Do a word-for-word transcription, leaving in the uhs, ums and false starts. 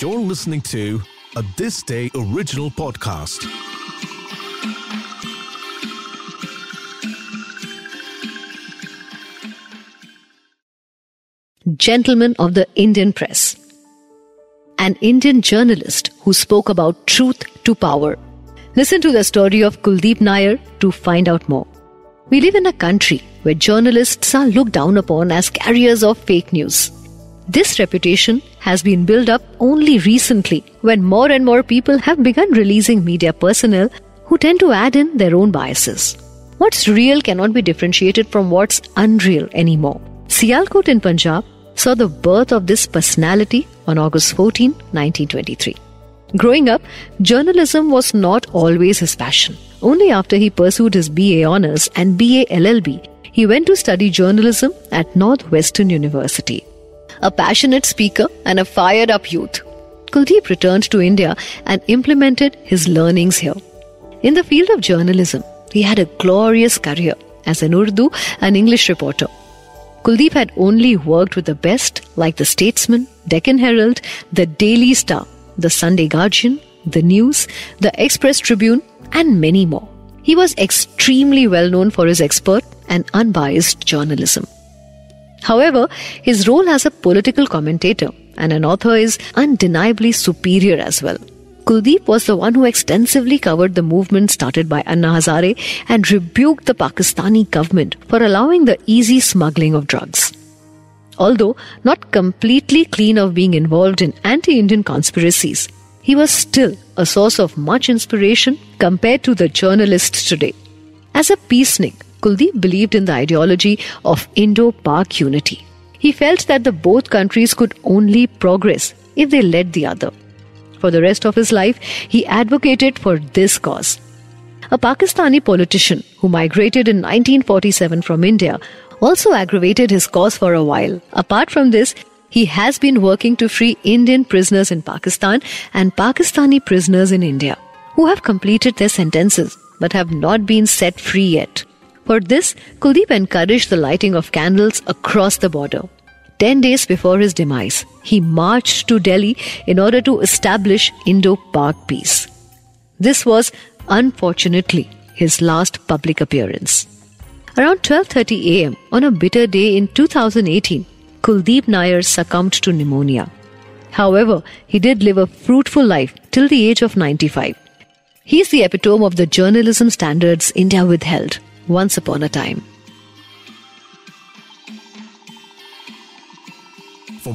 You're listening to a This Day original podcast. Gentlemen of the Indian Press. An Indian journalist who spoke about truth to power. Listen to the story of Kuldip Nayyar to find out more. We live in a country where journalists are looked down upon as carriers of fake news. This reputation has been built up only recently when more and more people have begun releasing media personnel who tend to add in their own biases. What's real cannot be differentiated from what's unreal anymore. Sialkot in Punjab saw the birth of this personality on August fourteenth, nineteen twenty-three. Growing up, journalism was not always his passion. Only after he pursued his B A Honours and B A L L B, he went to study journalism at Northwestern University. A passionate speaker and a fired-up youth, Kuldip returned to India and implemented his learnings here. In the field of journalism, he had a glorious career as an Urdu and English reporter. Kuldip had only worked with the best like the Statesman, Deccan Herald, The Daily Star, The Sunday Guardian, The News, The Express Tribune and many more. He was extremely well known for his expert and unbiased journalism. However, his role as a political commentator and an author is undeniably superior as well. Kuldip was the one who extensively covered the movement started by Anna Hazare and rebuked the Pakistani government for allowing the easy smuggling of drugs. Although not completely clean of being involved in anti-Indian conspiracies, he was still a source of much inspiration compared to the journalists today. As a peacenik, Kuldip believed in the ideology of Indo-Pak unity. He felt that the both countries could only progress if they led the other. For the rest of his life, he advocated for this cause. A Pakistani politician who migrated in nineteen forty-seven from India also aggravated his cause for a while. Apart from this, he has been working to free Indian prisoners in Pakistan and Pakistani prisoners in India who have completed their sentences but have not been set free yet. For this, Kuldip encouraged the lighting of candles across the border. Ten days before his demise, he marched to Delhi in order to establish Indo-Pak peace. This was, unfortunately, his last public appearance. Around twelve thirty a.m. on a bitter day in two thousand eighteen, Kuldip Nayyar succumbed to pneumonia. However, he did live a fruitful life till the age of ninety-five. He is the epitome of the journalism standards India withheld once upon a time. For